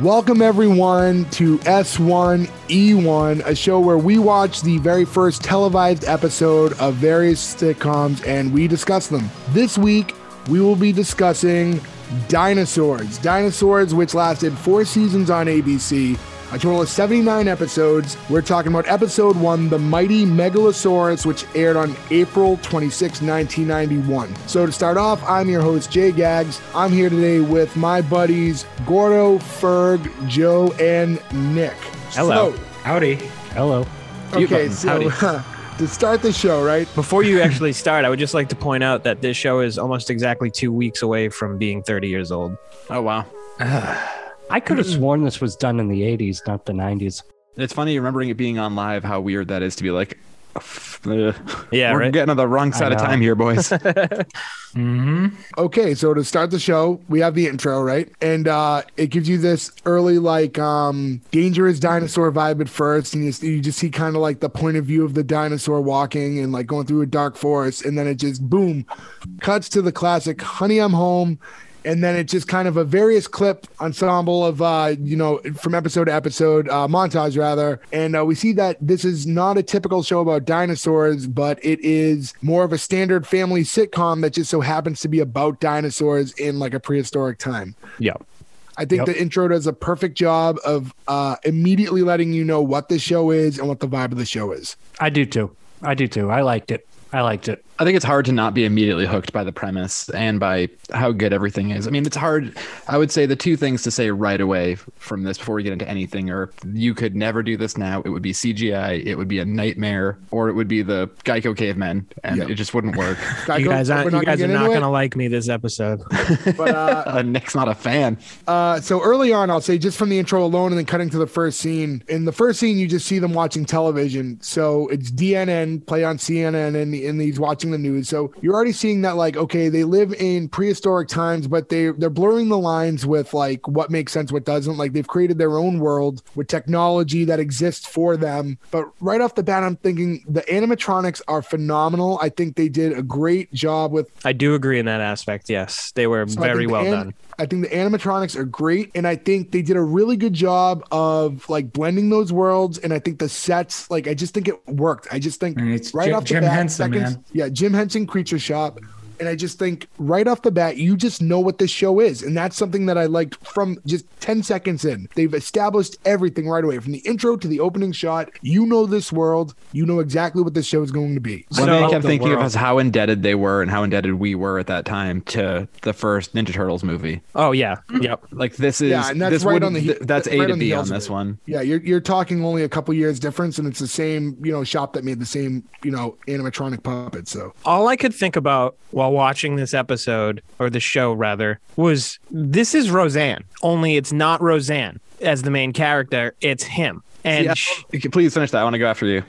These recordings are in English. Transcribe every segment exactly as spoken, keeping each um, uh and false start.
Welcome, everyone, to S one E one, a show where we watch the very first televised episode of various sitcoms and we discuss them. This week, we will be discussing Dinosaurs. Dinosaurs, which lasted four seasons on A B C, a total of seventy-nine episodes. We're talking about episode one, The Mighty Megalosaurus, which aired on April twenty-sixth, nineteen ninety-one. So to start off, I'm your host, Jay Gags. I'm here today with my buddies, Gordo, Ferg, Joe, and Nick. Hello. So, Howdy. Hello. Okay, so uh, to start the show, right? Before you actually start, I would just like to point out that this show is almost exactly two weeks away from being thirty years old. Oh, wow. I could have sworn this was done in the eighties, not the nineties. It's funny remembering it being on live, how weird that is to be like, uh, yeah, we're right? getting on the wrong side of time here, boys. mm-hmm. Okay, so to start the show, we have the intro, right? And uh, it gives you this early, like, um, dangerous dinosaur vibe at first. And you, you just see kind of like the point of view of the dinosaur walking and like going through a dark forest. And then it just, boom, cuts to the classic Honey, I'm Home. And then it's just kind of a various clip ensemble of, uh, you know, from episode to episode, uh, montage rather. And uh, we see that this is not a typical show about dinosaurs, but it is more of a standard family sitcom that just so happens to be about dinosaurs in like a prehistoric time. Yeah. I think yep. the intro does a perfect job of uh, immediately letting you know what the show is and what the vibe of the show is. I do too. I do too. I liked it. I liked it. I think it's hard to not be immediately hooked by the premise and by how good everything is. I mean, it's hard. I would say the two things to say right away from this before we get into anything are you could never do this now. It would be C G I. It would be a nightmare, or it would be the Geico cavemen, and yep. it just wouldn't work. Geico, you guys, not, you guys are not going to like me this episode. but, uh, Nick's not a fan. Uh, so early on, I'll say just from the intro alone and then cutting to the first scene. In the first scene, you just see them watching television. So it's D N N, play on C N N, and the in these watching the news. So you're already seeing that, like, okay, they live in prehistoric times, but they, they're blurring the lines with like what makes sense, what doesn't. Like they've created their own world with technology that exists for them. But right off the bat, I'm thinking the animatronics are phenomenal. I think they did a great job with... I do agree in that aspect, yes. They were so very well an- done. I think the animatronics are great, and I think they did a really good job of like blending those worlds, and I think the sets, like, I just think it worked. I just think it's right Jim, off the Jim bat, Henson, seconds, man. Yeah, Jim Henson Creature Shop. And I just think right off the bat, you just know what this show is. And that's something that I liked from just ten seconds in. They've established everything right away. From the intro to the opening shot, you know this world. You know exactly what this show is going to be. One so thing I kept thinking world. of was how indebted they were and how indebted we were at that time to the first Ninja Turtles movie. Oh, yeah. Yep. Like this is... Yeah, and that's this right on the... Th- that's A right to B on, on this one. Yeah, you're you're talking only a couple years difference, and it's the same, you know, shop that made the same, you know, animatronic puppet. So all I could think about... Well, while watching this episode, or the show rather, was this is Roseanne, only it's not Roseanne as the main character, it's him. And yeah, sh- you can please finish that. I want to go after you.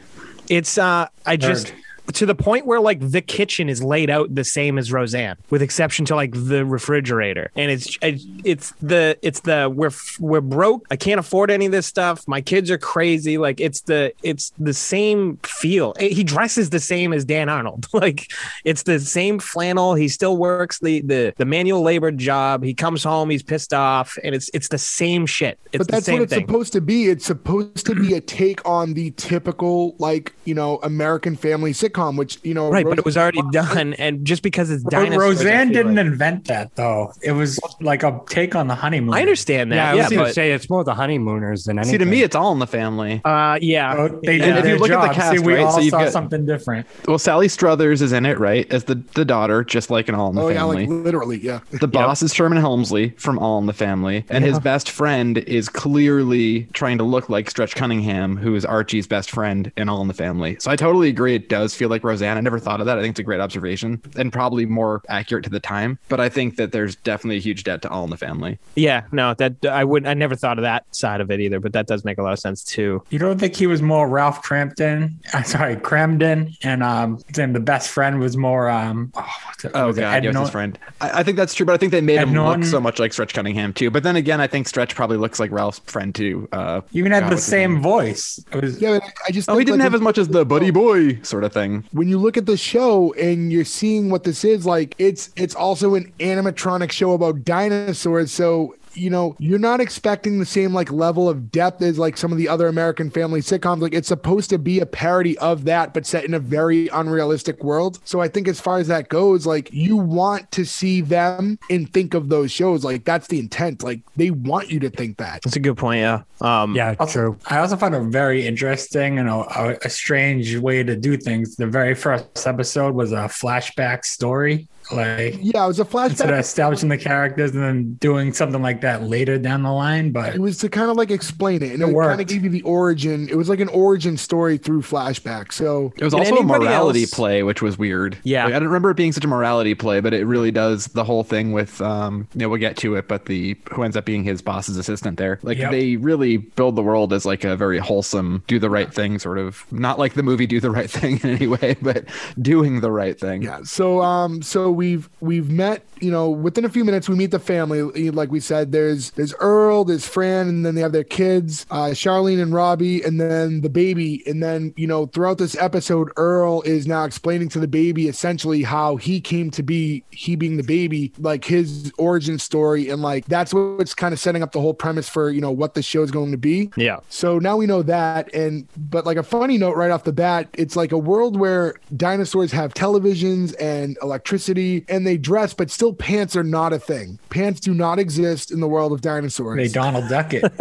It's uh I just Earned. to the point where like the kitchen is laid out the same as Roseanne, with exception to like the refrigerator. And it's it's the it's the we're we're broke, I can't afford any of this stuff, my kids are crazy. Like it's the it's the same feel. He dresses the same as Dan Arnold. Like it's the same flannel. He still works the the, the manual labor job. He comes home, he's pissed off, and it's it's the same shit. It's but that's the same what it's thing. supposed to be. It's supposed to be a take on the typical, like, you know, American family sitcom. Which, you know, right, Roseanne, but it was already done, and just because it's dinosaurs, Roseanne didn't like. invent that though. It was like a take on the honeymoon. I understand that. Yeah, I was yeah, gonna but... say it's more the Honeymooners than anything. See, to me, it's All in the Family. Uh, yeah. So they did if you look job. at the cast, See, we right, all so you've saw got, something different. Well, Sally Struthers is in it, right, as the, the daughter, just like in All in the oh, Family. Yeah, like, literally, yeah. The boss yep. is Sherman Helmsley from All in the Family, and yeah. his best friend is clearly trying to look like Stretch Cunningham, who is Archie's best friend in All in the Family. So I totally agree. It does feel. like Roseanne. I never thought of that. I think it's a great observation and probably more accurate to the time, but I think that there's definitely a huge debt to All in the Family. Yeah, no, that I wouldn't, I never thought of that side of it either, but that does make a lot of sense too. You don't think he was more Ralph Kramden? I'm sorry, Kramden, and um, then the best friend was more, um, oh, what's it, oh was God, it Nor- his friend. I, I think that's true, but I think they made Ed him Norton. look so much like Stretch Cunningham too. But then again, I think Stretch probably looks like Ralph's friend too. Uh, you even had God, the same voice. It was, yeah, I just, oh, he didn't like, have as much as the buddy boy sort of thing. When you look at the show and you're seeing what this is, like it's it's also an animatronic show about dinosaurs, so you know, you're not expecting the same like level of depth as like some of the other American family sitcoms. Like it's supposed to be a parody of that, but set in a very unrealistic world. So I think as far as that goes, like you want to see them and think of those shows. Like that's the intent. Like they want you to think that. That's a good point. Yeah. Um, yeah, true. I also found it very interesting and a, a strange way to do things. The very first episode was a flashback story. Like yeah, it was a flashback. Instead of establishing the characters and then doing something like that later down the line, but it was to kind of like explain it, and it, it kind of gave you the origin. It was like an origin story through flashback. So it was also a morality else? play, which was weird. Yeah, like, I don't remember it being such a morality play, but it really does the whole thing with um. You know, we'll get to it, but the who ends up being his boss's assistant there. Like yep. They really build the world as like a very wholesome, do the right thing sort of. Not like the movie Do the Right Thing in any way, but doing the right thing. Yeah. So um. So. We've we've met, you know, within a few minutes we meet the family. Like we said, there's there's Earl, there's Fran, and then they have their kids, uh, Charlene and Robbie, and then the baby. And then, you know, throughout this episode, Earl is now explaining to the baby essentially how he came to be, he being the baby, like his origin story, and like that's what's kind of setting up the whole premise for, you know, what the show is going to be. Yeah. So now we know that, and but like a funny note right off the bat, it's like a world where dinosaurs have televisions and electricity. And they dress, but still pants are not a thing. Pants do not exist in the world of dinosaurs. They Donald Duck it.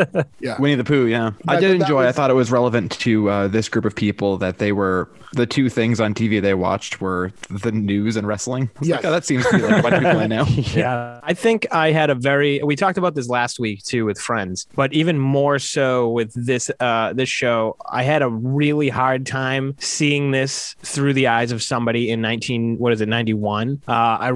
Yeah. Winnie the Pooh, yeah. But I did enjoy was... I thought it was relevant to uh, this group of people that they were... The two things on T V they watched were the news and wrestling. Yeah, like, oh, that seems to be like a bunch of people I know. Yeah. I think I had a very... We talked about this last week, too, with Friends. But even more so with this, uh, this show, I had a really hard time seeing this through the eyes of somebody in nineteen... What is it? ninety-one? Uh, I,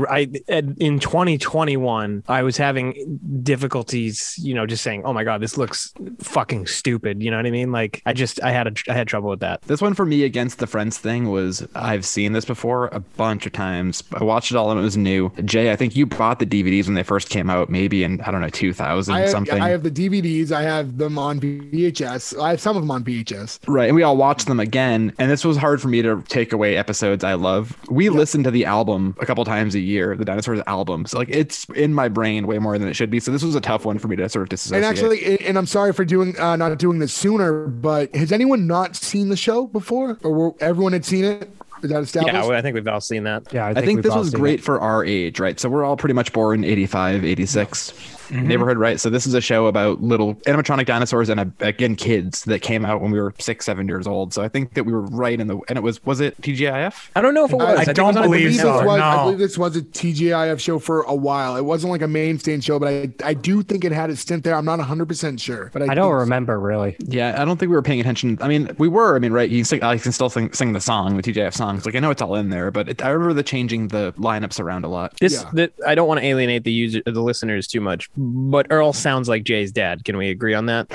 I in twenty twenty-one, I was having difficulties, you know, just saying, oh my God, this looks fucking stupid. You know what I mean? Like, I just, I had, a, I had trouble with that. This one for me against the Friends thing was, I've seen this before a bunch of times. I watched it all and it was new. Jay, I think you bought the D V Ds when they first came out, maybe in, I don't know, two thousand I have, something. I have the D V Ds. I have them on V H S. I have some of them on V H S. Right. And we all watched them again. And this was hard for me to take away episodes I love. We yep. listened to the album a couple times a year, the dinosaurs album. So like it's in my brain way more than it should be. So this was a tough one for me to sort of disassociate. And actually, and I'm sorry for doing uh, not doing this sooner, but has anyone not seen the show before, or everyone had seen it? Is that established? Yeah, I think we've all seen that. Yeah, I think, I think this was great it. for our age, right? So we're all pretty much born eighty-five, eighty-six mm-hmm. neighborhood, right? So this is a show about little animatronic dinosaurs and, again, kids that came out when we were six, seven years old. So I think that we were right in the, and it was, was it T G I F? I don't know if it was. I, I don't was, believe, I believe so. Was, no. I believe this was a T G I F show for a while. It wasn't like a mainstay show, but I, I do think it had a stint there. I'm not one hundred percent sure. But I, I don't remember, so. really. Yeah, I don't think we were paying attention. I mean, we were. I mean, right? You can, sing, I can still sing, sing the song, the T G I F song. Songs. Like I know it's all in there, but it, I remember the changing the lineups around a lot. This yeah. the, I don't want to alienate the user, the listeners too much, but Earl sounds like Jay's dad. Can we agree on that?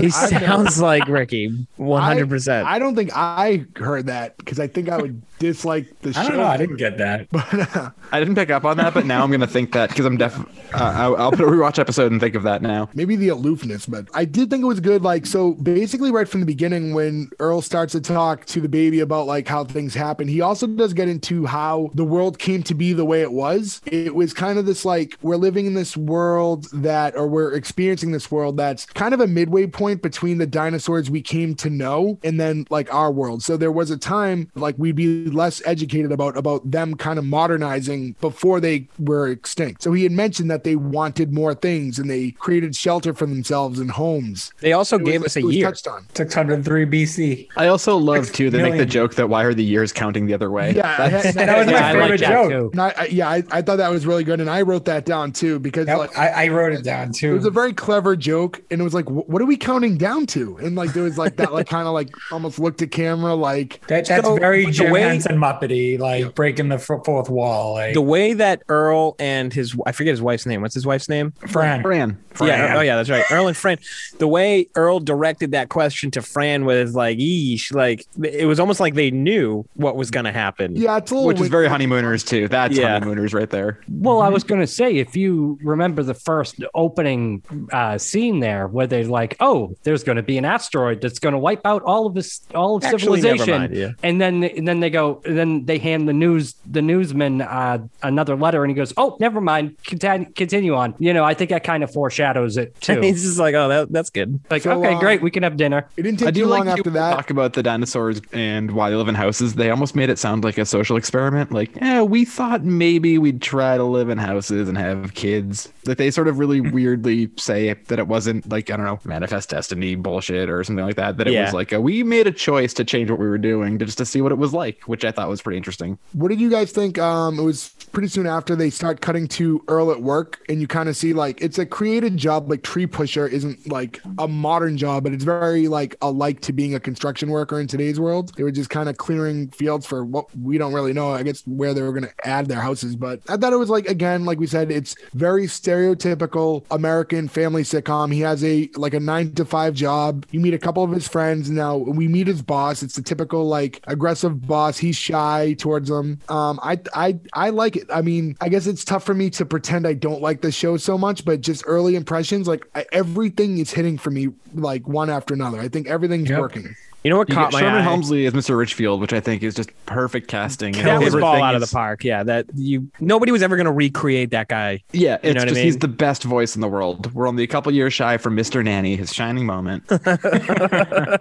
he I sounds know. like Ricky, one hundred percent. I, I don't think I heard that because I think I would dislike the show. I don't know. I didn't get that. But, uh, I didn't pick up on that, but now I'm gonna think that because I'm deaf. Uh, I'll, I'll put a rewatch episode and think of that now. Maybe the aloofness, but I did think it was good. Like so, basically, right from the beginning, when Earl starts to talk to the baby about like. like how things happen. He also does get into how the world came to be the way it was. It was kind of this like we're living in this world that, or we're experiencing this world that's kind of a midway point between the dinosaurs we came to know and then like our world. So there was a time like we'd be less educated about about them kind of modernizing before they were extinct. So he had mentioned that they wanted more things and they created shelter for themselves and homes. They also it gave was, us a year. six hundred three B C. I also love too they million. make the joke that why are the years counting the other way? Yeah, That's, that was my yeah, favorite like joke. I, I, yeah, I, I thought that was really good, and I wrote that down too because yep, like, I, I wrote it down too. It was a very clever joke, and it was like, what are we counting down to? And like there was like that, like kind of like almost looked at camera, like that, that's so, very Jim Henson Muppety, like yeah. breaking the fourth wall. Like. The way that Earl and his, I forget his wife's name. What's his wife's name? Fran. Fran. Fran. Yeah. Oh yeah, that's right. Earl and Fran. The way Earl directed that question to Fran was like, eesh, like it was almost like they. knew what was going to happen. Yeah, it's a little which weird. Is very Honeymooners too. That's yeah. Honeymooners right there. Well, I was going to say, if you remember the first opening uh, scene there, where they're like, "Oh, there's going to be an asteroid that's going to wipe out all of this, all of Actually, civilization," never mind, yeah. and then and then they go, So then they hand the news, the newsman uh, another letter, and he goes, oh, never mind. Contin- continue on. You know, I think that kind of foreshadows it too. He's just like, oh, that, that's good. Like, so, okay, uh, great. We can have dinner. It didn't take I too long like after that. Talk about the dinosaurs and why they live in houses. They almost made it sound like a social experiment. Like, yeah, we thought maybe we'd try to live in houses and have kids. Like, they sort of really weirdly say that it wasn't like, I don't know, manifest destiny bullshit or something like that. That it yeah. was like, a, we made a choice to change what we were doing to just to see what it was like, which I thought was pretty interesting. What did you guys think? Um, it was pretty soon after they start cutting to Earl at work, and you kind of see like it's a created job. Like, tree pusher isn't like a modern job, but it's very like alike to being a construction worker in today's world. They were just kind of clearing fields for what we don't really know, I guess, where they were going to add their houses. But I thought it was like, again, like we said, it's very stereotypical American family sitcom. He has a like a nine to five job. You meet a couple of his friends. Now we meet his boss. It's the typical like aggressive boss. He's shy towards them. Um, I I I like it. I mean, I guess it's tough for me to pretend I don't like the show so much, but just early impressions, like I, everything is hitting for me like one after another. I think everything's yep. working. You know what you caught my Sherman eye? Sherman Helmsley is Mister Richfield, which I think is just perfect casting. That was ball out is, of the park. Yeah, that you nobody was ever going to recreate that guy. Yeah, it's you know just I mean? He's the best voice in the world. We're only a couple years shy from Mister Nanny, his shining moment. I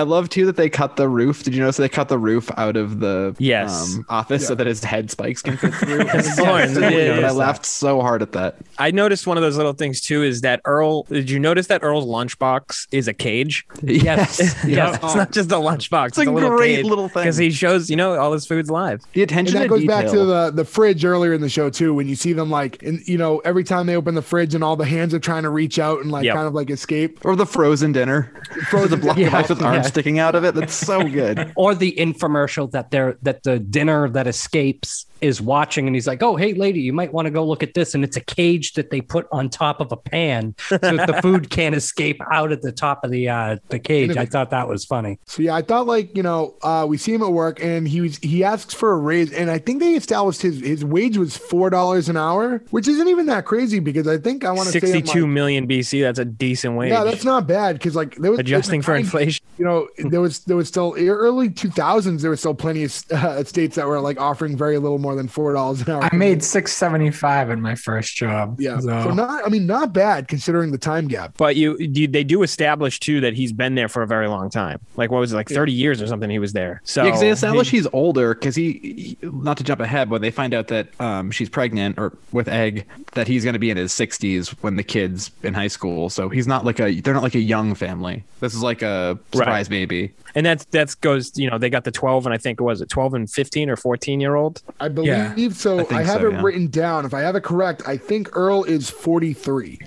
love too that they cut the roof. Did you notice they cut the roof out of the yes. um, office yeah. so that his head spikes can fit through? Yes, yes, I laughed so hard at that. I noticed one of those little things too is that Earl. Did you notice that Earl's lunchbox is a cage? Yes. yes. yes. Oh. Not just the lunchbox. It's, it's a, a little great little thing because he shows, you know, all his food's live. The attention and that to goes detail. Back to the, the fridge earlier in the show too, when you see them like, in, you know, every time they open the fridge and all the hands are trying to reach out and like yep. kind of like escape. Or the frozen dinner, frozen block yeah. box with arms yeah. sticking out of it. That's so good. Or the infomercial that they're that the dinner that escapes is watching, and he's like, oh, hey, lady, you might want to go look at this. And it's a cage that they put on top of a pan so that the food can't escape out at the top of the uh, the cage. I thought that was funny. So, yeah, I thought, like, you know, uh, we see him at work, and he was, he asks for a raise. And I think they established his, his wage was four dollars an hour, which isn't even that crazy because I think I want to say sixty-two like, million B C. That's a decent wage. Yeah, that's not bad because, like, there was adjusting there was, for inflation. You know, there was, there was still early two thousands, there was still plenty of uh, states that were like offering very little more. More than four dollars an hour. I made six seventy five in my first job. Yeah, so. so not. I mean, not bad considering the time gap. But you, you, they do establish too that he's been there for a very long time. Like what was it, like thirty yeah. years or something? He was there. So yeah, they establish he, he's older because he, he. Not to jump ahead, when they find out that um she's pregnant or with egg, that he's going to be in his sixties when the kid's in high school. So he's not like a. They're not like a young family. This is like a surprise right. baby. And that's that's goes. You know, they got the twelve and I think was it twelve and fifteen or fourteen year old. I believe yeah, so. I, I have so, it yeah. written down. If I have it correct, I think Earl is forty-three.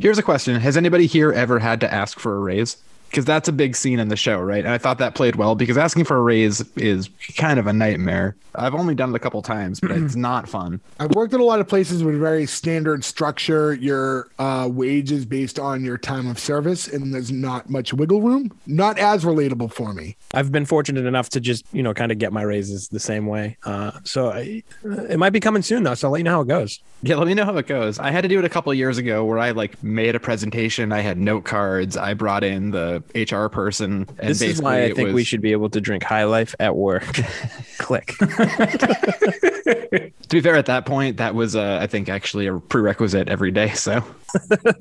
Here's a question. Has anybody here ever had to ask for a raise? Because that's a big scene in the show, right? And I thought that played well because asking for a raise is kind of a nightmare. I've only done it a couple times, but it's not fun. I've worked at a lot of places with very standard structure. Your uh, wage is based on your time of service, and there's not much wiggle room. Not as relatable for me. I've been fortunate enough to just, you know, kind of get my raises the same way. Uh, so I, it might be coming soon, though, so I'll let you know how it goes. Yeah, let me know how it goes. I had to do it a couple of years ago where I, like, made a presentation. I had note cards. I brought in the H R person. And this is why I think was... we should be able to drink High Life at work. Click. To be fair, at that point, that was, uh, I think, actually a prerequisite every day. So,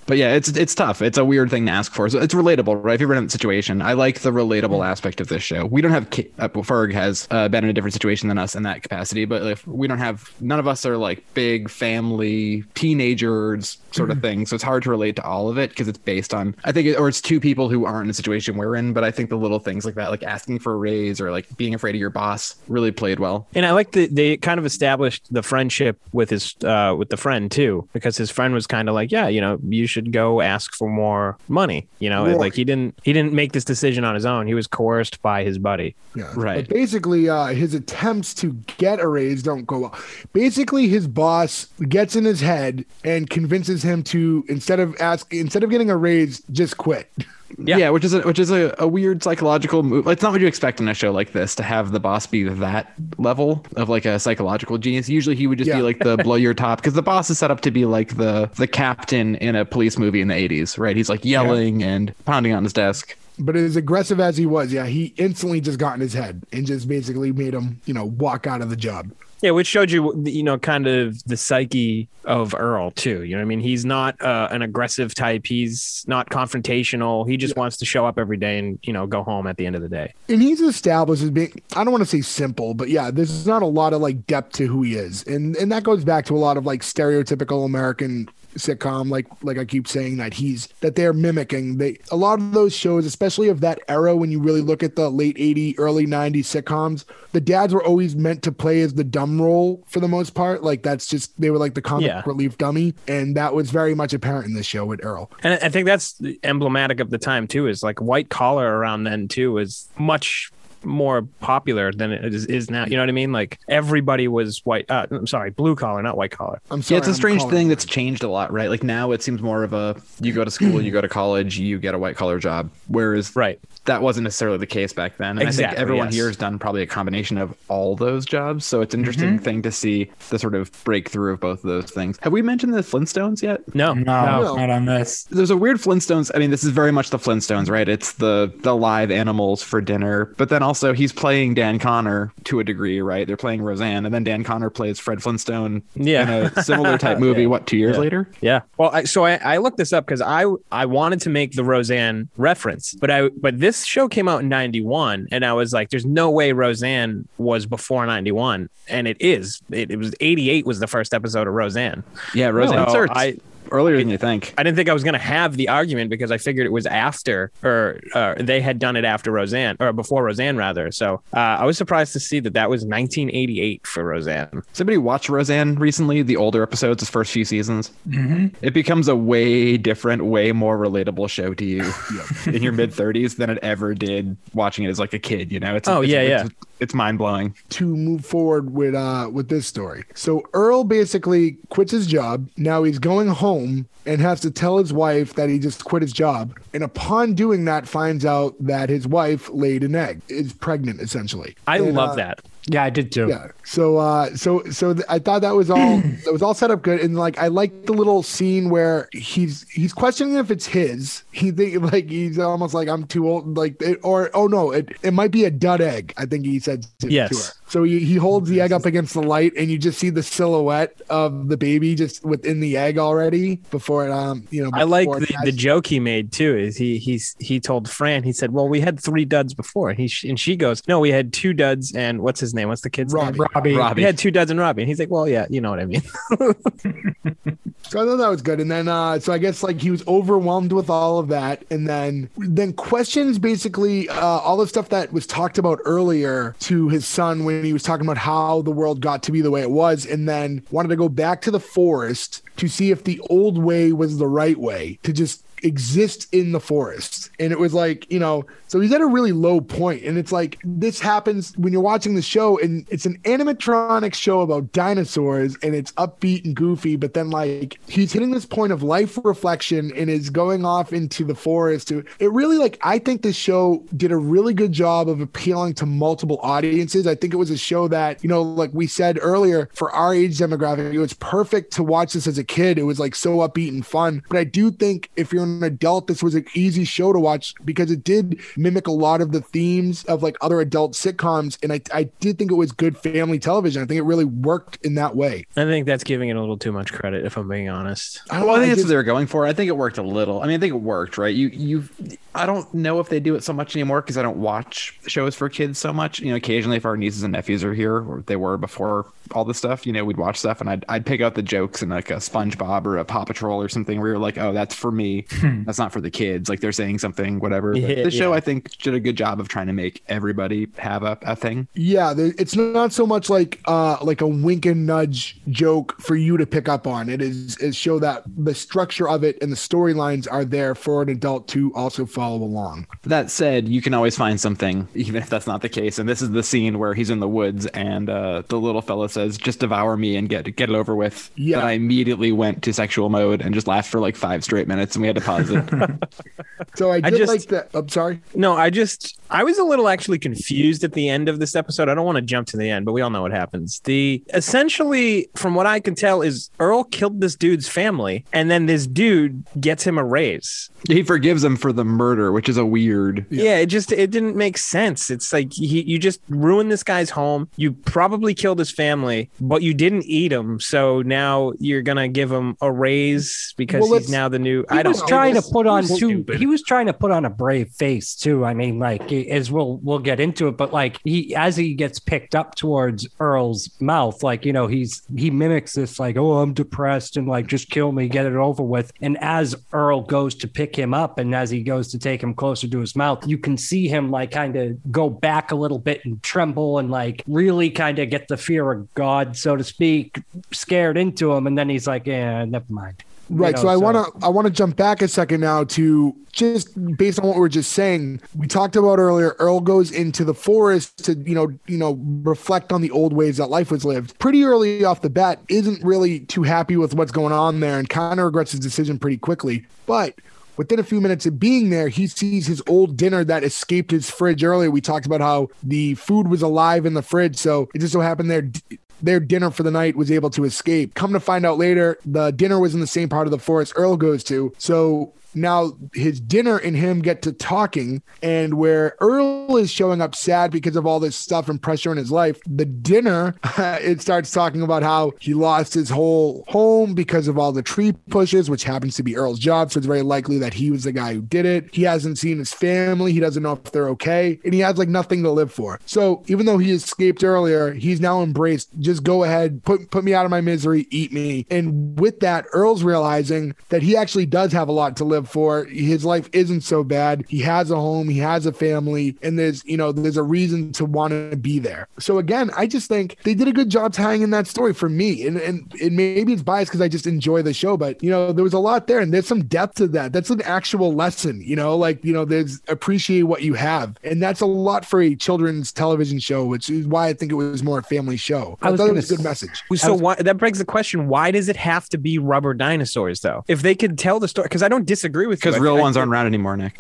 but yeah, it's it's tough. It's a weird thing to ask for. So it's relatable, right? If you're in that situation, I like the relatable aspect of this show. We don't have ki- uh, Ferg has uh, been in a different situation than us in that capacity, but if we don't have none of us are like big family teenagers sort of thing. So it's hard to relate to all of it because it's based on I think, it, or it's two people who aren't in the situation we're in. But I think the little things like that, like asking for a raise or like being afraid of your boss, really played well. And I like that they kind of established the friendship with his uh, with the friend too, because his friend was kind of like, yeah, you know, you should go ask for more money. You know, more. Like he didn't he didn't make this decision on his own. He was coerced by his buddy. Yeah, right. But basically, uh, his attempts to get a raise don't go well. Basically, his boss gets in his head and convinces him to instead of ask instead of getting a raise, just quit. Yeah. yeah, which is a, which is a, a weird psychological move. It's not what you expect in a show like this to have the boss be that level of like a psychological genius. Usually he would just yeah. be like the blow your top because the boss is set up to be like the the captain in a police movie in the eighties, right? He's like yelling yeah. and pounding on his desk. But as aggressive as he was, yeah, he instantly just got in his head and just basically made him, you know, walk out of the job. Yeah, which showed you, you know, kind of the psyche of Earl, too. You know what I mean? He's not uh, an aggressive type. He's not confrontational. He just yeah. wants to show up every day and, you know, go home at the end of the day. And he's established as being, I don't want to say simple, but yeah, there's not a lot of like depth to who he is. And and that goes back to a lot of like stereotypical American sitcom, like like I keep saying that he's that they're mimicking. They a lot of those shows, especially of that era, when you really look at the late eighties, early nineties sitcoms, the dads were always meant to play as the dumb role for the most part. Like that's just they were like the comic yeah. relief dummy, and that was very much apparent in this show with Earl. And I think that's emblematic of the time too. Is like white collar around then too was much more popular than it is, is now. You know what I mean? Like everybody was white. Uh, I'm sorry, blue collar, not white collar. I'm sorry. Yeah, it's a strange thing that's changed a lot, right? Like now it seems more of a you go to school, you go to college, you get a white collar job. Whereas right. that wasn't necessarily the case back then. And exactly, I think everyone yes. here has done probably a combination of all those jobs. So it's an interesting mm-hmm. thing to see the sort of breakthrough of both of those things. Have we mentioned the Flintstones yet? No. No, no, not on this. There's a weird Flintstones. I mean, this is very much the Flintstones, right? It's the the live animals for dinner. But then also he's playing Dan Conner to a degree, right? They're playing Roseanne. And then Dan Conner plays Fred Flintstone yeah. in a similar type movie, yeah. what, two years yeah. later? Yeah. Well, I, so I, I looked this up because I, I wanted to make the Roseanne reference, but I but this This show came out in ninety-one, and I was like, there's no way Roseanne was before ninety-one. And it is. It, it was eighty-eight was the first episode of Roseanne. Yeah, Roseanne no, starts I, earlier it, than you think. I didn't think I was going to have the argument because I figured it was after, or uh, they had done it after Roseanne, or before Roseanne, rather. So uh, I was surprised to see that that was nineteen eighty-eight for Roseanne. Somebody watched Roseanne recently, the older episodes, the first few seasons. Mm-hmm. It becomes a way different, way more relatable show to you in your mid-thirties than it ever did watching it as like a kid, you know? It's, oh, it's, yeah, it's, yeah. It's, it's mind-blowing. To move forward with uh with this story. So Earl basically quits his job. Now he's going home and has to tell his wife that he just quit his job. And upon doing that, finds out that his wife laid an egg, is pregnant, essentially. I and, love uh, that. Yeah, I did too. Yeah. So, uh, so, so th- I thought that was all. It was all set up good, and like I like the little scene where he's he's questioning if it's his. He think like he's almost like I'm too old, like it, or oh no, it it might be a dud egg. I think he said to, yes. to her. So he, he holds the egg up against the light, and you just see the silhouette of the baby just within the egg already before it. Um, you know, I like the, the joke he made too. Is he he's he told Fran? He said, "Well, we had three duds before." He and she goes, "No, we had two duds, and what's his name?" What's the kid's Robbie. name? Robbie. Robbie. He had two duds and Robbie. And he's like, well, yeah, you know what I mean. So I thought that was good. And then, uh, so I guess like he was overwhelmed with all of that. And then, then questions basically uh, all the stuff that was talked about earlier to his son when he was talking about how the world got to be the way it was. And then wanted to go back to the forest to see if the old way was the right way to just exist in the forest. And it was like, you know, so he's at a really low point, and it's like this happens when you're watching the show, and it's an animatronic show about dinosaurs, and it's upbeat and goofy, but then like he's hitting this point of life reflection and is going off into the forest to it. Really, like, I think this show did a really good job of appealing to multiple audiences. I think it was a show that, you know, like we said earlier, for our age demographic, it was perfect to watch this as a kid. It was like so upbeat and fun, but I do think if you're an adult, this was an easy show to watch because it did mimic a lot of the themes of like other adult sitcoms, and I, I did think it was good family television. I think it really worked in that way. I think that's giving it a little too much credit, if I'm being honest. I, well, I think I that's what they were going for. I think it worked a little. I mean, I think it worked, right? You, you. I don't know if they do it so much anymore because I don't watch shows for kids so much. You know, occasionally if our nieces and nephews are here, or they were before all this stuff, you know, we'd watch stuff and I'd I'd pick out the jokes and like a SpongeBob or a Paw Patrol or something where you're like, oh, that's for me. Hmm. That's not for the kids. Like they're saying something, whatever. Yeah, the show, yeah. I think, did a good job of trying to make everybody have a, a thing. Yeah, it's not so much like uh, like a wink and nudge joke for you to pick up on. It is, is show that the structure of it and the storylines are there for an adult to also follow along. That said, you can always find something, even if that's not the case. And this is the scene where he's in the woods and uh, the little fella says, "Just devour me and get get it over with." Yeah, and I immediately went to sexual mode and just laughed for like five straight minutes, and we had to pause it. So I did I just, like that. I'm sorry. No, I just, I was a little actually confused at the end of this episode. I don't want to jump to the end, but we all know what happens. The essentially, from what I can tell, is Earl killed this dude's family, and then this dude gets him a raise. He forgives him for the murder, which is a weird. Yeah, yeah it just, it didn't make sense. It's like, he, you just ruined this guy's home. You probably killed his family, but you didn't eat him. So now you're going to give him a raise because well, he's now the new. I don't know. Trying to put on two, he was trying to put on a brave face too. I mean, like, as we'll we'll get into it, but like he as he gets picked up towards Earl's mouth, like, you know, he's he mimics this like, oh, I'm depressed and like just kill me, get it over with. And as Earl goes to pick him up and as he goes to take him closer to his mouth, you can see him like kind of go back a little bit and tremble and like really kind of get the fear of God, so to speak, scared into him. And then he's like, yeah, never mind. Right. You know, so I so. want to I want to jump back a second now to just based on what we were just saying. We talked about earlier, Earl goes into the forest to, you know, you know, reflect on the old ways that life was lived. Pretty early off the bat, isn't really too happy with what's going on there and kind of regrets his decision pretty quickly. But within a few minutes of being there, he sees his old dinner that escaped his fridge earlier. We talked about how the food was alive in the fridge. So it just so happened there. Their dinner for the night was able to escape. Come to find out later, the dinner was in the same part of the forest Earl goes to. So now his dinner and him get to talking, and where Earl is showing up sad because of all this stuff and pressure in his life, the dinner, it starts talking about how he lost his whole home because of all the tree pushes, which happens to be Earl's job. So it's very likely that he was the guy who did it. He hasn't seen his family. He doesn't know if they're okay. And he has like nothing to live for. So even though he escaped earlier, he's now embraced, just go ahead, put, put me out of my misery, eat me. And with that, Earl's realizing that he actually does have a lot to live for. His life isn't so bad. He has a home, he has a family, and there's, you know, there's a reason to want to be there. So again, I just think they did a good job tying in that story for me. And and, and maybe it's biased because I just enjoy the show, but you know, there was a lot there and there's some depth to that. That's an actual lesson, you know, like, you know, there's appreciate what you have. And that's a lot for a children's television show, which is why I think it was more a family show. I, I thought it was a good message. So was, why, that begs the question, why does it have to be rubber dinosaurs though? If they could tell the story, because I don't disagree agree with because real I, ones I, aren't around anymore, Nick.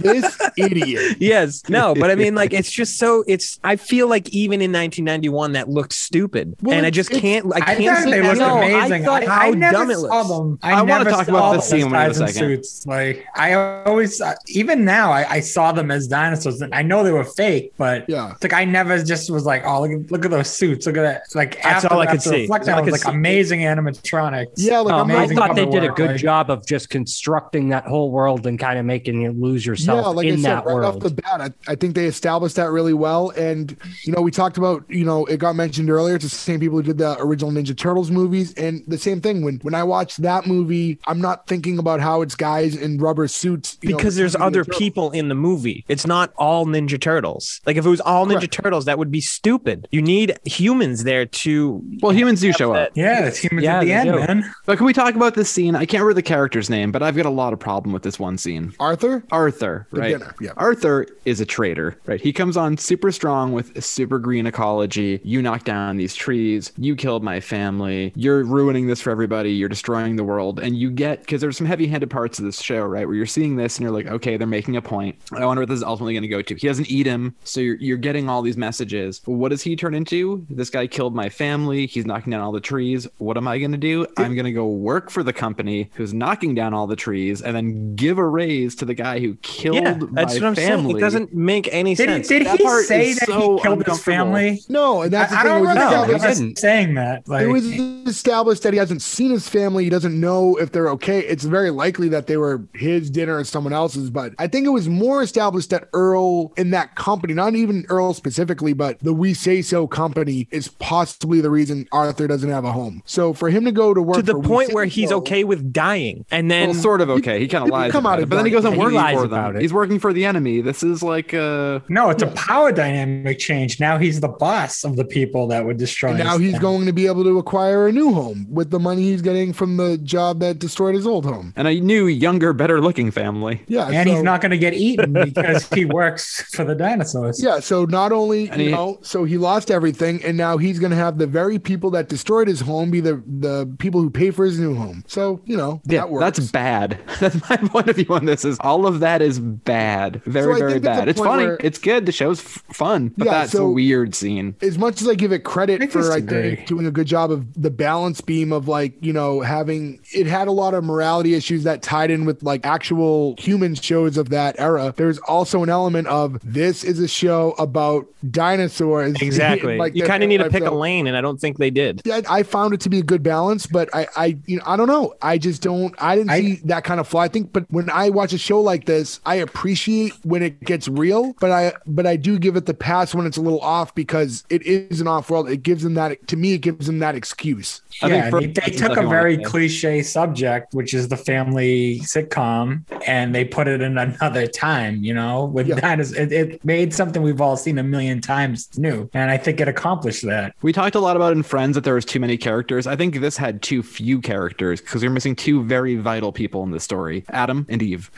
This idiot. Yes. No, but I mean, like, it's just so it's I feel like even in nineteen ninety-one that looked stupid. Well, and I just can't I can't I see they looked no, amazing. I thought how I dumb it looks. Them. I, I want to talk about this scene in a suits. Like I always even now I, I saw them as dinosaurs and I know they were fake, but yeah. It's like I never just was like, oh look, look at those suits. Look at that. Like that's after, all I could see. Reflect on like see. Amazing animatronics. Yeah, like um, amazing I thought they did a good job of just constructing that whole world and kind of making you lose yourself yeah, like in I said, that right world. Off the bat, I, I think they established that really well. And, you know, we talked about, you know, it got mentioned earlier. It's the same people who did the original Ninja Turtles movies. And the same thing, when when I watch that movie, I'm not thinking about how it's guys in rubber suits. Because know, there's other Turtles. People in the movie. It's not all Ninja Turtles. Like if it was all Ninja Correct. Turtles, that would be stupid. You need humans there to... Well, humans do show that. Up. Yeah, it's humans yeah, at the end, do. Man. But can we talk about this scene? I can't remember the character's name, but I've got a lot of problem with this one scene. Arthur? Arthur, right? Yeah. Arthur is a traitor, right? He comes on super strong with a super green ecology. You knocked down these trees. You killed my family. You're ruining this for everybody. You're destroying the world. And you get, because there's some heavy-handed parts of this show, right? Where you're seeing this and you're like, okay, they're making a point. I wonder what this is ultimately going to go to. He doesn't eat him. So you're, you're getting all these messages. What does he turn into? This guy killed my family. He's knocking down all the trees. What am I going to do? I'm going to go work for the company who's knocking down all the trees and then give a raise to the guy who killed yeah, that's my what I'm family. Saying. It doesn't make any did, sense. Did that he say that so he killed his family? No, and that's I, the I thing. Don't know. Really no, he saying that. Like, it was established that he hasn't seen his family. He doesn't know if they're okay. It's very likely that they were his dinner or someone else's, but I think it was more established that Earl in that company, not even Earl specifically, but the We Say So company is possibly the reason Arthur doesn't have a home. So for him to go to work to the for point where so, he's okay with dying and then well, sort of okay. He kind of lies. Come out it, of but dying. Then he goes and works for them. about it. He's working for the enemy. This is like a... No, it's a power dynamic change. Now he's the boss of the people that would destroy him. Now he's town. going to be able to acquire a new home with the money he's getting from the job that destroyed his old home. And a new, younger, better-looking family. Yeah, And so... he's not going to get eaten because he works for the dinosaurs. Yeah, so not only, and you he... know, so he lost everything, and now he's going to have the very people that destroyed his home be the, the people who pay for his new home. So, you know, yeah, that works. That's bad. That's my point of view on this is all of that is bad. Very, so very bad. It's funny. Where... It's good. The show's f- fun. But yeah, that's so a weird scene. As much as I give it credit I for, I think, doing a good job of the balance beam of, like, you know, having... It had a lot of morality issues that tied in with, like, actual human shows of that era. There's also an element of this is a show about dinosaurs. Exactly. Like, you kind of need to pick a lane, and I don't think they did. Yeah, I found it to be a good balance, but I, I, you know, I don't know. I just don't... I didn't I, see that kind of flaw. I think, but when I watch a show like this, I appreciate when it gets real, but I but I do give it the pass when it's a little off because it is an off world. It gives them that, to me, it gives them that excuse. I yeah, for, they, they took a very cliche subject, which is the family sitcom, and they put it in another time, you know, with yeah. dinos- it, it made something we've all seen a million times new, and I think it accomplished that. We talked a lot about in Friends that there was too many characters. I think this had too few characters because you're missing two very vital people in the story, Adam and Eve.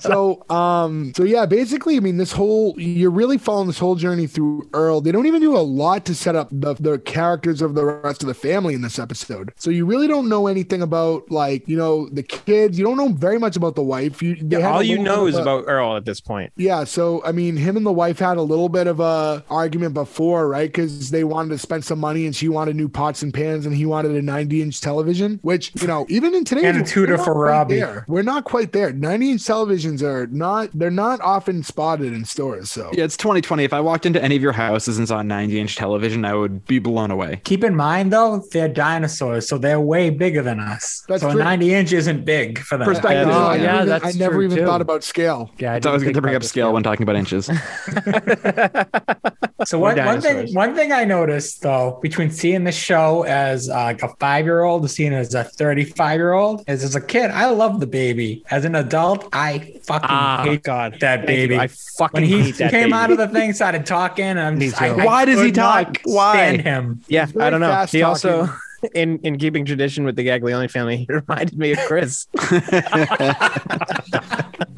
so, um, so yeah, basically, I mean, this whole, you're really following this whole journey through Earl. They don't even do a lot to set up the, the characters of the rest of the family in this episode. So you really don't know anything about, like, you know, the kids. You don't know very much about the wife. You, they yeah, all you know is a, about Earl at this point. Yeah. So, I mean, him and the wife had a little bit of a argument before, right? Because they wanted to spend some money and she wanted new pots and pans and he wanted a ninety inch television, which, you know, even in today's... and a tutor for Robbie. Right, we're not quite there. ninety inch televisions are not, they're not often spotted in stores. So yeah, it's twenty twenty. If I walked into any of your houses and saw a ninety inch television, I would be blown away. Keep in mind, though, they're dinosaurs, so they're way bigger than us. That's so true. ninety inch isn't big for them. Perspective. Oh, I yeah, never that's even, I never even too. thought about scale. Yeah, I was going to bring up scale, scale when talking about inches. So one, one thing, one thing I noticed, though, between seeing the show as uh, like a five-year-old and seeing it as a thirty-five-year-old, is as a kid, I love the baby. As an adult, I fucking ah, hate God, that baby. I fucking when he hate that came baby. out of the thing, started talking. And I'm just, I, why I does he talk? Why? Stand him. Yeah, I don't know. He talking. also. In in keeping tradition with the Gaglione family, it reminded me of Chris.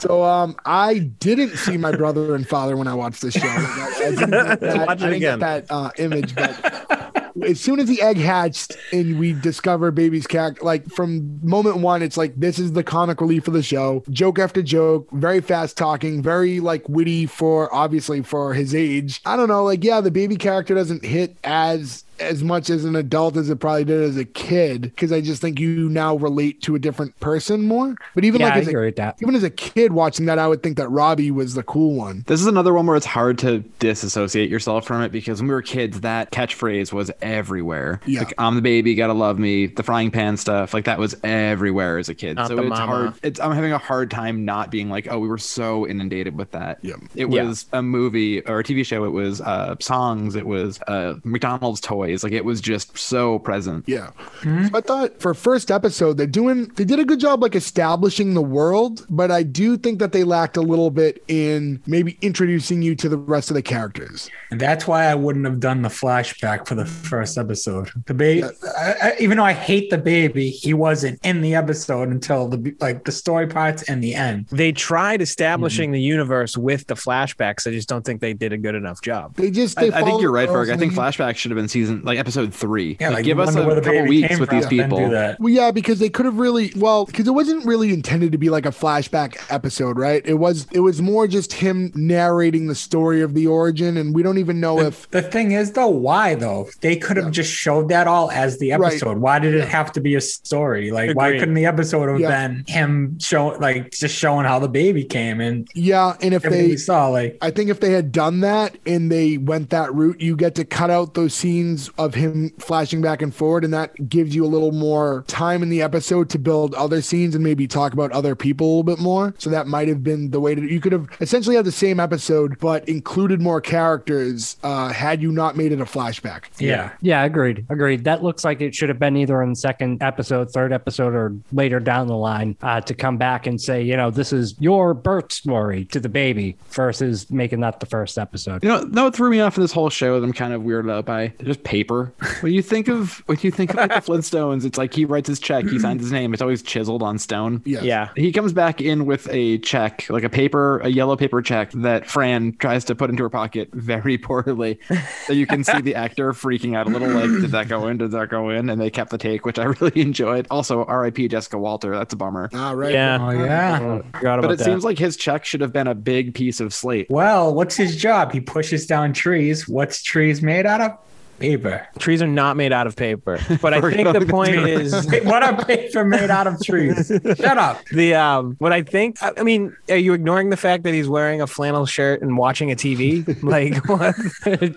So um, I didn't see my brother and father when I watched this show. I, I didn't get that, Watch it I didn't again. Get that uh, image, but... As soon as the egg hatched and we discover baby's character, like from moment one, it's like, this is the comic relief of the show. Joke after joke, very fast talking, very like witty for obviously for his age. I don't know. Like, yeah, the baby character doesn't hit as, as much as an adult as it probably did as a kid. Cause I just think you now relate to a different person more, but even yeah, like, as a, even as a kid watching that, I would think that Robbie was the cool one. This is another one where it's hard to disassociate yourself from it because when we were kids, that catchphrase was everywhere. Yeah. Like, I'm the baby, gotta love me, the frying pan stuff, like that was everywhere as a kid. Not so it's mama. hard. It's I'm having a hard time not being like, oh, we were so inundated with that. Yeah. It was yeah. a movie or a T V show. It was uh, songs. It was uh, McDonald's toys. Like it was just so present. Yeah. Mm-hmm. So I thought for first episode, they're doing, they did a good job like establishing the world, but I do think that they lacked a little bit in maybe introducing you to the rest of the characters. And that's why I wouldn't have done the flashback for the first episode. The baby, yeah. even though I hate the baby, he wasn't in the episode until the like the story parts and the end. They tried establishing mm-hmm. the universe with the flashbacks. I just don't think they did a good enough job. They just they I, I think you're right, Ferg. I think flashbacks should have been season like episode three. Yeah, like, like give us a couple weeks with from, these people. Well, yeah, because they could have really well because it wasn't really intended to be like a flashback episode, right? It was it was more just him narrating the story of the origin, and we don't even know the, if the thing is though why though they could have yeah. just showed that all as the episode. Right. Why did yeah. it have to be a story? Like, Agreed. why couldn't the episode have yeah. been him show like just showing how the baby came and yeah? And if they saw like, I think if they had done that and they went that route, you get to cut out those scenes of him flashing back and forward, and that gives you a little more time in the episode to build other scenes and maybe talk about other people a little bit more. So that might have been the way to, you could have essentially had the same episode but included more characters uh, had you not made it a flashback. Yeah. Yeah, agreed. Agreed. That looks like it should have been either in the second episode, third episode, or later down the line uh, to come back and say, you know, this is your birth story to the baby versus making that the first episode. You know, no, it threw me off in this whole show that I'm kind of weirded out by. There's paper. When you think of, when you think of like the Flintstones, it's like he writes his check, he signs his name. It's always chiseled on stone. Yes. Yeah. He comes back in with a check, like a paper, a yellow paper check that Fran tries to put into her pocket very poorly. So you can see the actor freaking out a little like, did that go in? Did that go in? And they kept the take, which I really enjoyed. Also, R I P Jessica Walter. That's a bummer. Ah, right. Yeah. Oh, yeah. Oh, forgot about but it that. Seems like his check should have been a big piece of slate. Well, what's his job? He pushes down trees. What's trees made out of? Paper. Trees are not made out of paper, but I think the point is what are paper made out of trees? Shut up. The um, what I think. I, I mean, are you ignoring the fact that he's wearing a flannel shirt and watching a T V? Like, what?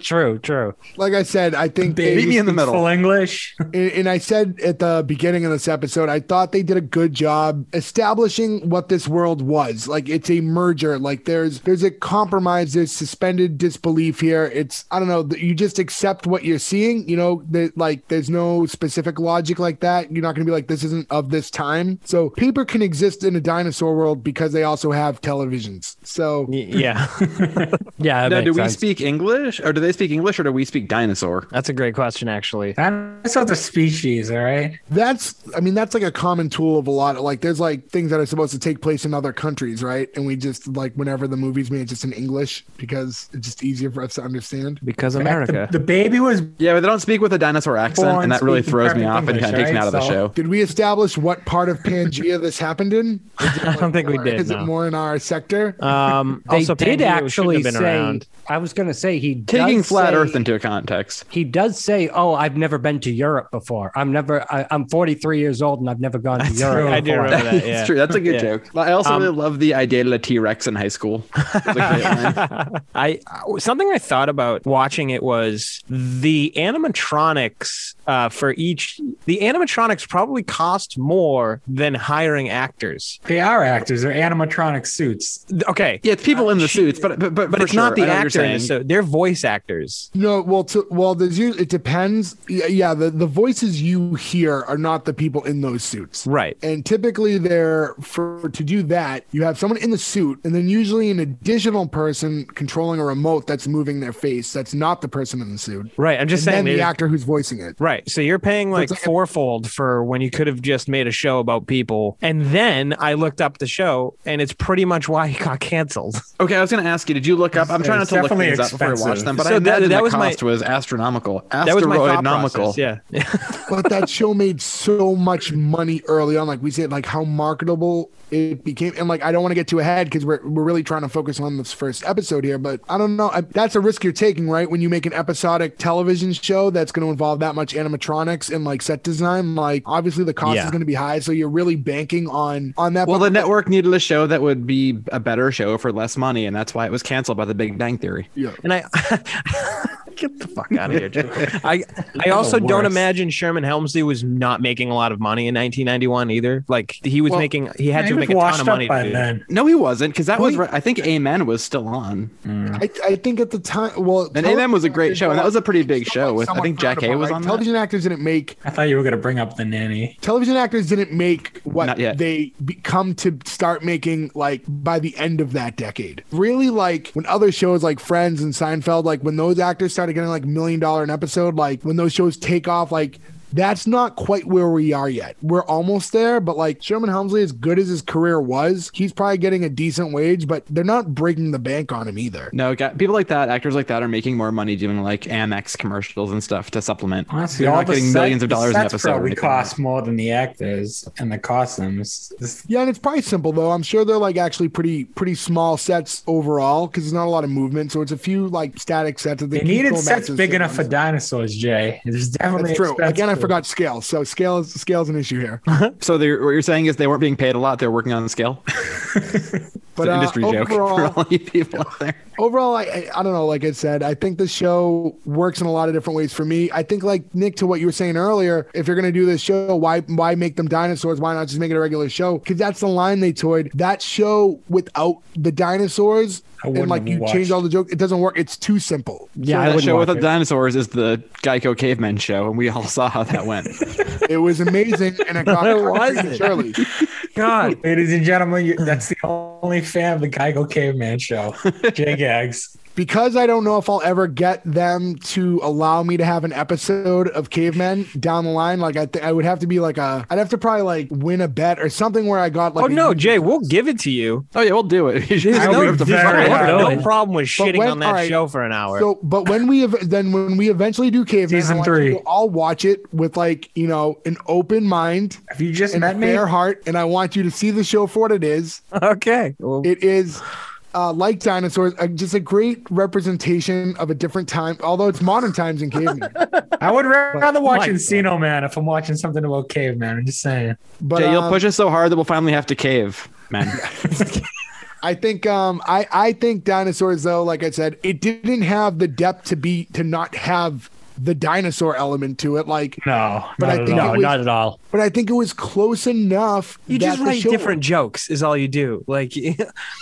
True, true. Like I said, I think they beat me in the middle. Full English. And, and I said at the beginning of this episode, I thought they did a good job establishing what this world was. Like, it's a merger. Like, there's there's a compromise. There's suspended disbelief here. It's I don't know. You just accept what you're seeing, you know, that like there's no specific logic like that. You're not gonna be like, this isn't of this time. So paper can exist in a dinosaur world because they also have televisions. So yeah. Yeah. Now, do sense. we speak English or do they speak English or do we speak dinosaur? That's a great question, actually. That's not the species, all right? That's I mean, that's like a common tool of a lot of like there's like things that are supposed to take place in other countries, right? And we just like whenever the movie's made just in English because it's just easier for us to understand. Because America. Fact, the, the baby was Yeah, but they don't speak with a dinosaur accent, and that really throws me off English, and kind of right? takes me out of the so, show. Did we establish what part of Pangea this happened in? Like I don't think more, we did. Is no. it more in our sector? Um, they also did Pangea actually been say. Around. I was going to say he taking does flat say, Earth into context. He does say, "Oh, I've never been to Europe before. I'm never. I, I'm forty-three years old, and I've never gone to That's Europe." True. I do remember that. It's yeah. true. That's a good yeah. joke. I also um, really love the idea of a T-Rex in high school. I something I thought about watching it was. The animatronics uh, for each, the animatronics probably cost more than hiring actors. They are actors; they're animatronic suits. Okay, yeah, it's people uh, in the suits, but but but, but it's sure. not the actors. So they're voice actors. No, well, to, well, there's it depends. Yeah, the, the voices you hear are not the people in those suits, right? And typically, they're for to do that, you have someone in the suit, and then usually an additional person controlling a remote that's moving their face. That's not the person in the suit, right? I'm just and saying then the actor who's voicing it. Right. So you're paying like, like fourfold for when you could have just made a show about people. And then I looked up the show and it's pretty much why it got canceled. Okay. I was going to ask you, did you look up? I'm it's trying to look things expensive. Up before I watch them, but so I imagine that, that the was cost my, was astronomical. Asteroid-nomical. Yeah. But that show made so much money early on. Like we said, like how marketable it became. And like, I don't want to get too ahead because we're, we're really trying to focus on this first episode here, but I don't know. I, that's a risk you're taking, right? When you make an episodic television television show that's going to involve that much animatronics and like set design, like obviously the cost yeah. is going to be high, so you're really banking on on that. Well, the network needed a show that would be a better show for less money, and that's why it was canceled by the Big Bang Theory. Yeah, and I get the fuck out of here, Jim. I I also don't imagine Sherman Helmsley was not making a lot of money in nineteen ninety-one either. Like he was well, making, he had to make a ton of money. Then. No, he wasn't because that well, was he, I think Amen was still on. Mm. I, I think at the time, well, and Amen was a great show, and that was a pretty. Big show with I think Jack Hay was on. Television actors didn't make. I thought you were going to bring up The Nanny. Television actors didn't make what they come to start making like by the end of that decade. Really, like when other shows like Friends and Seinfeld, like when those actors started getting like million dollar an episode, like when those shows take off, like. That's not quite where we are yet. We're almost there, but like Sherman Helmsley, as good as his career was, he's probably getting a decent wage, but they're not breaking the bank on him either. No, people like that, actors like that are making more money doing like Amex commercials and stuff to supplement. Honestly, all not the getting set, millions of dollars an episode. Probably cost more than the actors and the costumes. Yeah, and it's probably simple though. I'm sure they're like actually pretty pretty small sets overall because there's not a lot of movement, so it's a few like static sets. That they, they needed sets big enough for dinosaurs, Jay. It's definitely That's true. Again, I forgot scale. So scale is scale's an issue here. So what you're saying is they weren't being paid a lot. They're working on the scale. But uh, industry joke overall, for all you people out there. Overall, I I don't know. Like I said, I think this show works in a lot of different ways for me. I think, like Nick, to what you were saying earlier, if you're going to do this show, why why make them dinosaurs? Why not just make it a regular show? Because that's the line they toyed. That show without the dinosaurs and like you watched. Change all the jokes, it doesn't work. It's too simple. Yeah, so that show without it. Dinosaurs is the Geico caveman show, and we all saw how that went. It was amazing, and it got it surely. God, ladies and gentlemen, you, that's the only fan of the Geico Caveman show. Jay Gags. Because I don't know if I'll ever get them to allow me to have an episode of Cavemen down the line. Like I, th- I would have to be like a, I'd have to probably like win a bet or something where I got like. Oh no, Jay, we'll give it to you. Oh yeah, we'll do it. no, no problem with shitting when, on that right, show for an hour. So, but when we ev- then when we eventually do Cavemen, season three, you, I'll watch it with like you know an open mind. Have you just and met a me? Fair heart, and I want you to see the show for what it is. Okay, well, it is. Uh, like dinosaurs, uh, just a great representation of a different time, although it's modern times in cavemen. I would rather watch Encino Man if I'm watching something about cavemen. I'm just saying. But Jay, um, you'll push us so hard that we'll finally have to cave, man. I think um, I, I think dinosaurs, though, like I said, it didn't have the depth to be to not have the dinosaur element to it, like no, but I think no, not at all. But I think it was close enough. You just write different jokes, is all you do. Like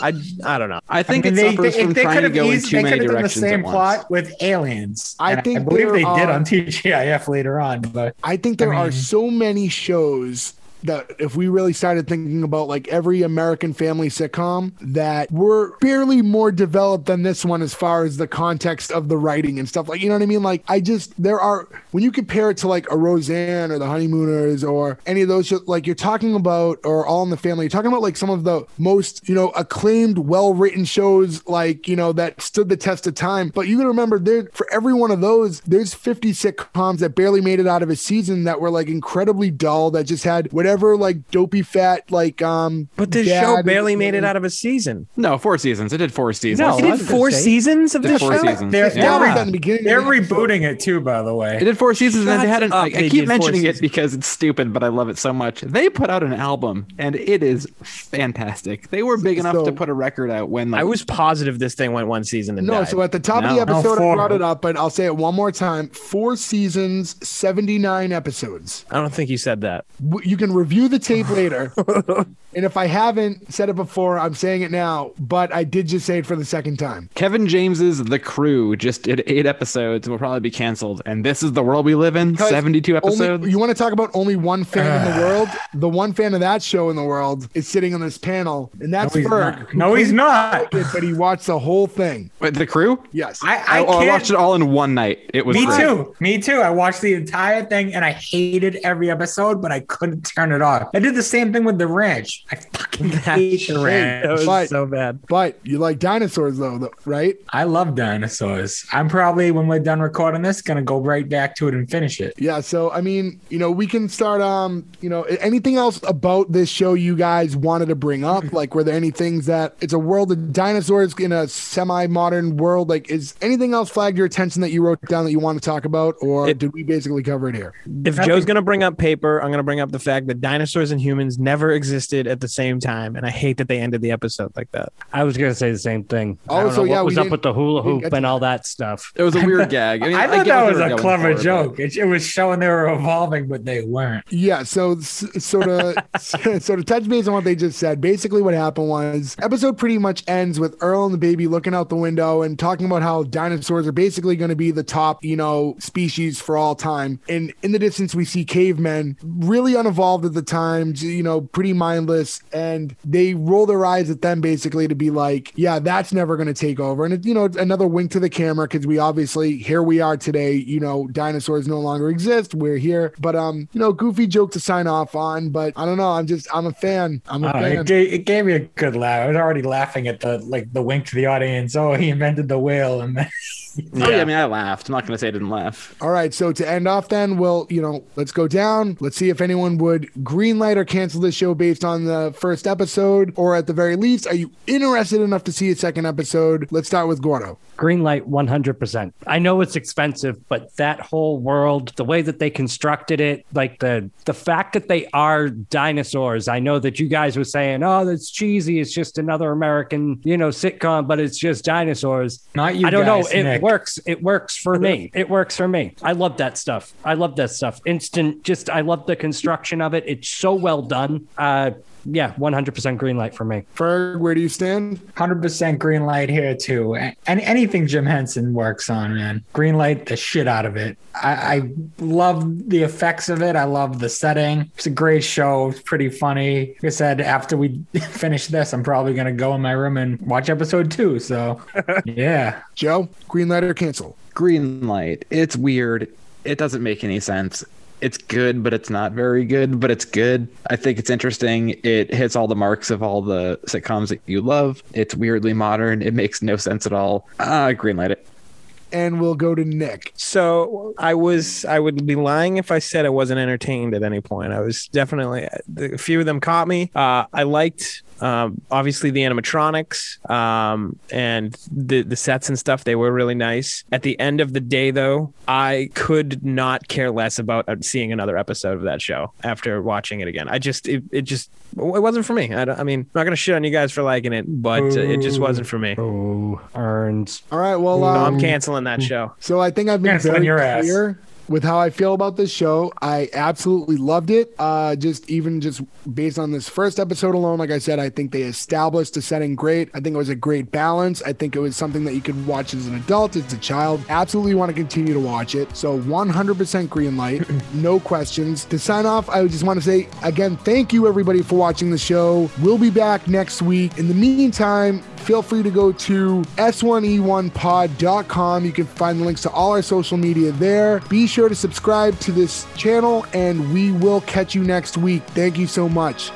I, I don't know. I think it suffers from trying to go in too many directions at once. They could have done the same plot with aliens. I think I believe they did on T G I F later on. But I think there are so many shows that if we really started thinking about like every American family sitcom that were barely more developed than this one as far as the context of the writing and stuff, like, you know what I mean? Like I just, there are, when you compare it to like a Roseanne or the Honeymooners or any of those shows, like you're talking about, or All in the Family, you're talking about like some of the most, you know, acclaimed, well-written shows, like, you know, that stood the test of time. But you gotta remember there, for every one of those, there's fifty sitcoms that barely made it out of a season that were like incredibly dull, that just had whatever Ever like dopey fat like um but this show barely made it out of a season. No, four seasons. It did four seasons. No, it did four seasons of this show. They're rebooting it too, by the way. It did four seasons and they had an I keep mentioning it because it's stupid, but I love it so much. They put out an album and it is fantastic. They were big enough to put a record out when like, I was positive this thing went one season and no, so at the top of the episode I brought it up, but I'll say it one more time. Four seasons, seventy-nine episodes. I don't think you said that. You can review the tape later. And if I haven't said it before, I'm saying it now, but I did just say it for the second time. Kevin James's The Crew just did eight episodes and will probably be canceled. And this is the world we live in, because seventy-two episodes. Only, you want to talk about only one fan in the world? The one fan of that show in the world is sitting on this panel, and that's Ferg. No, he's not. No, he's not. But he watched the whole thing. Wait, The Crew? Yes. I, I, I, I watched it all in one night. It was Me great. too. Me too. I watched the entire thing, and I hated every episode, but I couldn't turn it off. I did the same thing with The Ranch. I fucking hate The Ranch. That was but, so bad. But you like dinosaurs though, right? I love dinosaurs. I'm probably, when we're done recording this, gonna go right back to it and finish it. Yeah, so I mean, you know, we can start um, you know, anything else about this show you guys wanted to bring up? Like, were there any things that, it's a world of dinosaurs in a semi-modern world, like is anything else flagged your attention that you wrote down that you want to talk about, or it, did we basically cover it here? If I Joe's think- gonna bring up paper, I'm gonna bring up the fact that dinosaurs and humans never existed at the same time, and I hate that they ended the episode like that. I was gonna say the same thing. Also, yeah, what was up with the hula hoop and all that stuff? It was a weird gag. I mean, I thought that was a clever joke. It, it was showing they were evolving, but they weren't. Yeah. So, so to so to touch base on what they just said, basically what happened was episode pretty much ends with Earl and the baby looking out the window and talking about how dinosaurs are basically going to be the top, you know, species for all time. And in the distance, we see cavemen, really unevolved at the time, you know, pretty mindless, and they roll their eyes at them basically to be like, yeah, that's never going to take over. And it, you know, another wink to the camera, because we obviously, here we are today, you know, dinosaurs no longer exist, we're here. But um you know, goofy joke to sign off on, but I don't know, I'm just I'm a fan I'm a oh, fan. It, gave, it gave me a good laugh. I was already laughing at the like the wink to the audience. Oh, he invented the whale and then yeah. Oh, yeah, I mean, I laughed. I'm not going to say I didn't laugh. All right, so to end off then, well, you know, let's go down. Let's see if anyone would greenlight or cancel this show based on the first episode? Or at the very least, are you interested enough to see a second episode? Let's start with Gordo. Greenlight one hundred percent. I know it's expensive, but that whole world, the way that they constructed it, like the the fact that they are dinosaurs. I know that you guys were saying, oh, that's cheesy. It's just another American, you know, sitcom, but it's just dinosaurs. Not you I don't guys, know. It Nick. works. It works for me. It works for me. I love that stuff. I love that stuff. Instant. Just I love the construction of it. It's so well done. Uh, Yeah, one hundred percent green light for me. Ferg, where do you stand? one hundred percent green light here, too. And anything Jim Henson works on, man. Green light the shit out of it. I, I love the effects of it. I love the setting. It's a great show. It's pretty funny. Like I said, after we finish this, I'm probably going to go in my room and watch episode two. So, yeah. Joe, green light or cancel? Green light. It's weird. It doesn't make any sense. It's good, but it's not very good, but it's good. I think it's interesting. It hits all the marks of all the sitcoms that you love. It's weirdly modern. It makes no sense at all. Ah, greenlight it. And we'll go to Nick. So I was, I would be lying if I said I wasn't entertained at any point. I was definitely, a few of them caught me. Uh, I liked, um, obviously the animatronics um, and the, the sets and stuff. They were really nice. At the end of the day, though, I could not care less about seeing another episode of that show after watching it again. I just, it, it just, it wasn't for me. I, don't, I mean, I'm not going to shit on you guys for liking it, but oh, it just wasn't for me. Oh, earned. All right. Well, no, um, I'm canceling that show. So I think I've been yes, very your clear ass. with how I feel about this show. I absolutely loved it. Uh, just even just based on this first episode alone, like I said, I think they established the setting great. I think it was a great balance. I think it was something that you could watch as an adult, as a child. Absolutely want to continue to watch it. So one hundred percent green light, no questions. To sign off, I just want to say again, thank you everybody for watching the show. We'll be back next week. In the meantime, feel free to go to S one E one pod dot com. You can find the links to all our social media there. Be sure to subscribe to this channel, and we will catch you next week. Thank you so much.